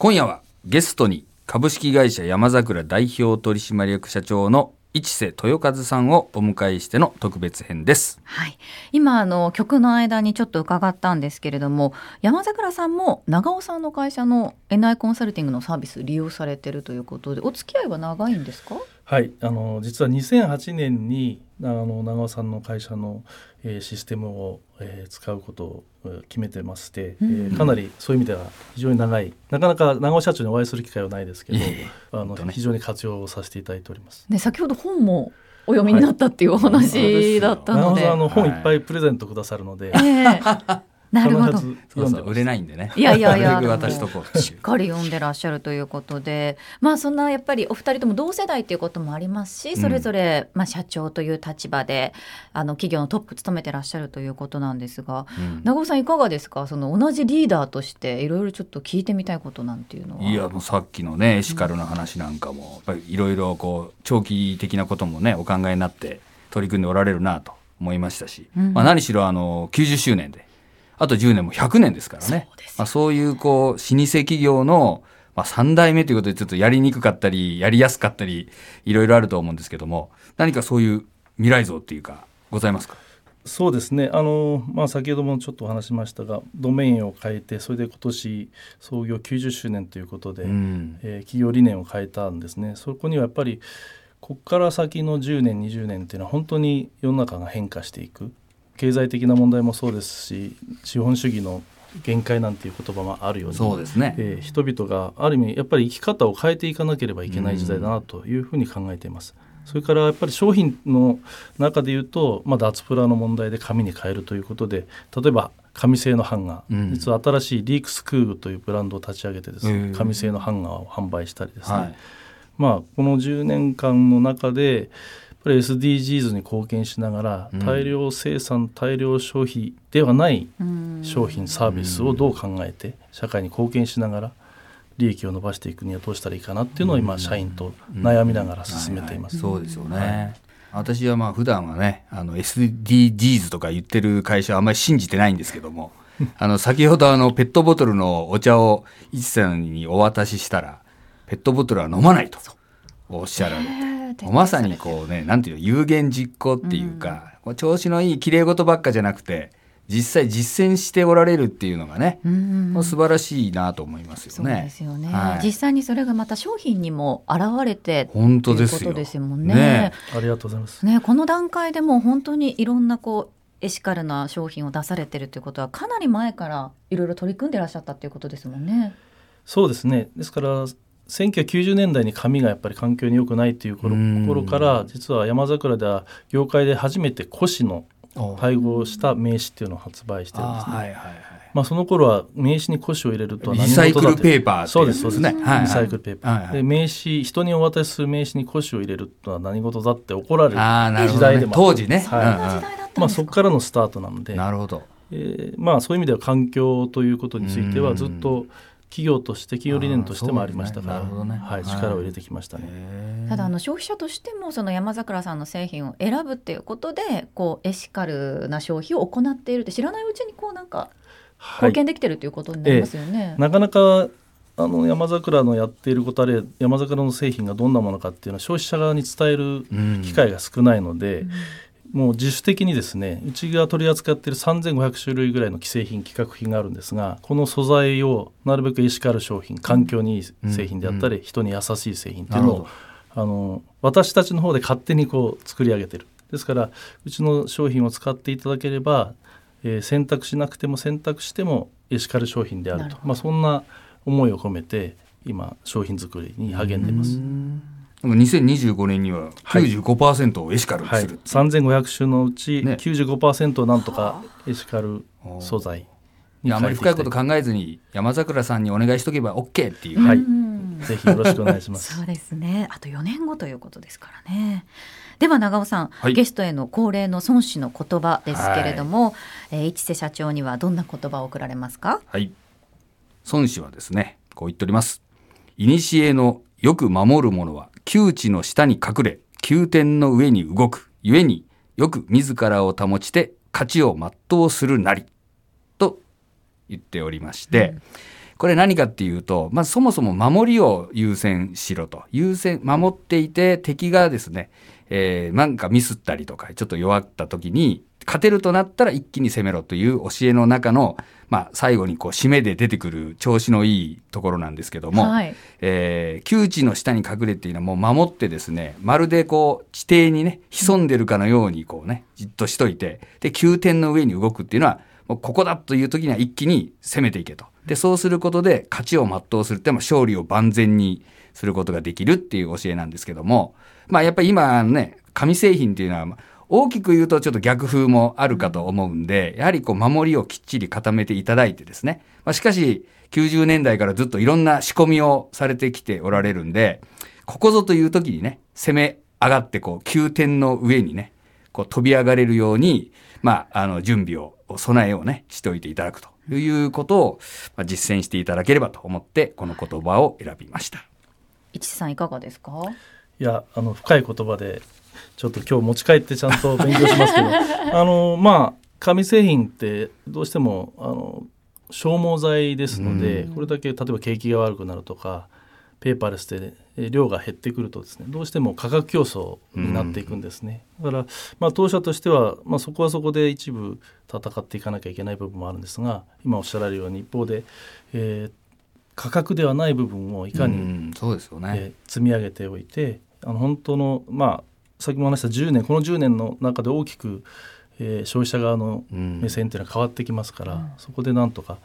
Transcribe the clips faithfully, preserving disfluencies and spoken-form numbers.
今夜はゲストに株式会社山桜代表取締役社長の市瀬豊和さんをお迎えしての特別編です、はい、今あの曲の間にちょっと伺ったんですけれども、山桜さんも長尾さんの会社の エヌアイ コンサルティングのサービス利用されているということで、お付き合いは長いんですか？はい、あの実はにせんはちねんにあの長尾さんの会社の、えー、システムを、えー、使うことを決めてまして、うんえー、かなりそういう意味では非常に長い、なかなか長尾社長にお会いする機会はないですけど、あの非常に活用させていただいております、ね、先ほど本もお読みになったっていうお話だったので、はい、長尾さんあの本いっぱいプレゼントくださるので、はいえーなるほど、そうそう売れないんでね、いやいやいや渡しとこうっていう、しっかり読んでらっしゃるということで、まあそんなやっぱりお二人とも同世代ということもありますし、それぞれまあ社長という立場であの企業のトップ務めてらっしゃるということなんですが、うん、長尾さんいかがですか？その同じリーダーとしていろいろちょっと聞いてみたいことなんていうのは。いやもうさっきのねエシカルの話なんかもいろいろこう長期的なこともねお考えになって取り組んでおられるなと思いましたし、うんまあ、何しろあのきゅうじゅっしゅうねんであとじゅうねんもひゃくねんですからね。そうですね。まあ、そういうこう老舗企業のまあさん代目ということでちょっとやりにくかったりやりやすかったりいろいろあると思うんですけども、何かそういう未来像というかございますか？そうですね、あの、まあ、先ほどもちょっとお話しましたが、ドメインを変えて、それで今年創業きゅうじゅっしゅうねんということで、うんえー、企業理念を変えたんですね。そこにはやっぱりここから先のじゅうねんにじゅうねんというのは本当に世の中が変化していく、経済的な問題もそうですし、資本主義の限界なんていう言葉もあるように、そうですね、えー、人々がある意味やっぱり生き方を変えていかなければいけない時代だなというふうに考えています。それからやっぱり商品の中でいうと、まあ、脱プラの問題で紙に変えるということで、例えば紙製のハンガー、うん、実は新しいリークスクーグというブランドを立ち上げてですね、紙製のハンガーを販売したりですね、はいまあ、このじゅうねんかんの中でやっぱり エスディージーズ に貢献しながら、大量生産大量消費ではない商品サービスをどう考えて社会に貢献しながら利益を伸ばしていくにはどうしたらいいかなっていうのを今社員と悩みながら進めています。そうですよね、はい、私はまあ普段はねあの エスディージーズ とか言ってる会社はあんまり信じてないんですけどもあの先ほどあのペットボトルのお茶を市瀬さんにお渡ししたら、ペットボトルは飲まないとおっしゃられて、まさにこうね、なんていうの、有言実行っていうか、うん、調子のいい綺麗事ばっかじゃなくて実際実践しておられるっていうのがね、うん、もう素晴らしいなと思いますよね。そうですよね、はい、実際にそれがまた商品にも現れて本当ですよということですもんね。ね、ありがとうございます、ね、この段階でもう本当にいろんなこうエシカルな商品を出されてるということは、かなり前からいろいろ取り組んでらっしゃったということですもんね。そうですね、ですからせんきゅうひゃくきゅうじゅうねんだいに紙がやっぱり環境に良くないという頃から、実は山桜では業界で初めて古紙の配合した名刺っていうのを発売してるんですね。あ、はいはいはいまあ、その頃は名刺に古紙を入れるとは何事だって、リサイクルペーパーってそうですそうです、ねはいはい、リサイクルペーパー、はいはい、で名刺、人にお渡しする名刺に古紙を入れるとは何事だって怒られる時代でもある、ね、当時ね、はいまあ、そこからのスタートなので、なるほど、えーまあ、そういう意味では環境ということについてはずっと企業として企業理念としてもありましたから、ねねはい、力を入れてきましたね、はい、ただあの消費者としてもその山桜さんの製品を選ぶっていうことでこうエシカルな消費を行っているって知らないうちにこうなんか貢献できてるということになりますよね、はいえー、なかなかあの山桜のやっていることあれ山桜の製品がどんなものかっていうのは消費者側に伝える機会が少ないので、うんうんもう自主的にですね、うちが取り扱っているさんぜんごひゃくしゅるいぐらいの既製品規格品があるんですが、この素材をなるべくエシカル商品、環境にいい製品であったり、うん、人に優しい製品っていうのをあの私たちの方で勝手にこう作り上げてる。ですからうちの商品を使っていただければ、えー、選択しなくても選択してもエシカル商品であると、まあ、そんな思いを込めて今商品作りに励んでいます。にせんにじゅうごねんには きゅうじゅうごパーセント をエシカルにする、はいはい、さんぜんごひゃく種のうち きゅうじゅうごパーセント をなんとかエシカル素材に変えていきたい。あまり深いこと考えずに山桜さんにお願いしとけば OK っていう、はい、ぜひよろしくお願いしますそうですね、あとよねんごということですからね。では長尾さん、はい、ゲストへの恒例の孫子の言葉ですけれども、えー、市瀬社長にはどんな言葉を贈られますか？はい、孫子はですねこう言っております。古のよく守る者は旧地の下に隠れ、宮殿の上に動く。故によく自らを保ちて、価値を全うするなり。と言っておりまして、うん、これ何かっていうと、まあ、そもそも守りを優先しろと、優先守っていて敵がですね、えー、なんかミスったりとかちょっと弱った時に勝てるとなったら一気に攻めろという教えの中の、まあ、最後にこう締めで出てくる調子のいいところなんですけども、はい、えー、窮地の下に隠れているのはもう守ってですね、まるでこう地底にね潜んでるかのようにこうねじっとしといて、で急転の上に動くっていうのはもうここだという時には一気に攻めていけと。でそうすることで勝ちを全うするっていうのは勝利を万全にすることができるっていう教えなんですけども、まあやっぱり今ね紙製品っていうのは大きく言うとちょっと逆風もあるかと思うんで、やはりこう守りをきっちり固めていただいてですね、まあ、しかしきゅうじゅうねんだいからずっといろんな仕込みをされてきておられるんで、ここぞという時にね攻め上がってこう急転の上にねこう飛び上がれるように、まああの準備を備えをねしておいていただくということを実践していただければと思って、この言葉を選びました。市瀬さんいかがですか？いやあの深い言葉でちょっと今日持ち帰ってちゃんと勉強しますけどあの、まあ、紙製品ってどうしてもあの消耗剤ですので、うん、これだけ例えば景気が悪くなるとかペーパーレスで量が減ってくるとですね、どうしても価格競争になっていくんですね、うん、だから、まあ、当社としては、まあ、そこはそこで一部戦っていかなきゃいけない部分もあるんですが、今おっしゃられるように一方で、えー、価格ではない部分をいかに、うん、そうですよね、えー、積み上げておいて、あの本当のまあ先も話したじゅうねん、このじゅうねんの中で大きく、えー、消費者側の目線というのは変わってきますから、うん、そこでなんとか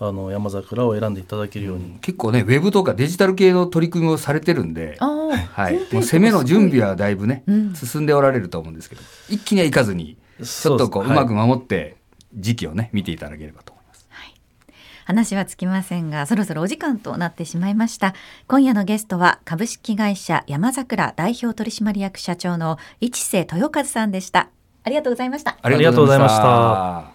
あの山桜を選んでいただけるように、うん、結構ねウェブとかデジタル系の取り組みをされてるんで、はい、もう攻めの準備はだいぶね、うん、進んでおられると思うんですけど、一気にはいかずにちょっとこう、 う、はい、うまく守って時期をね見ていただければと思います、はい、話はつきませんがそろそろお時間となってしまいました。今夜のゲストは株式会社山桜代表取締役社長の市瀬豊和さんでした。ありがとうございました。ありがとうございました。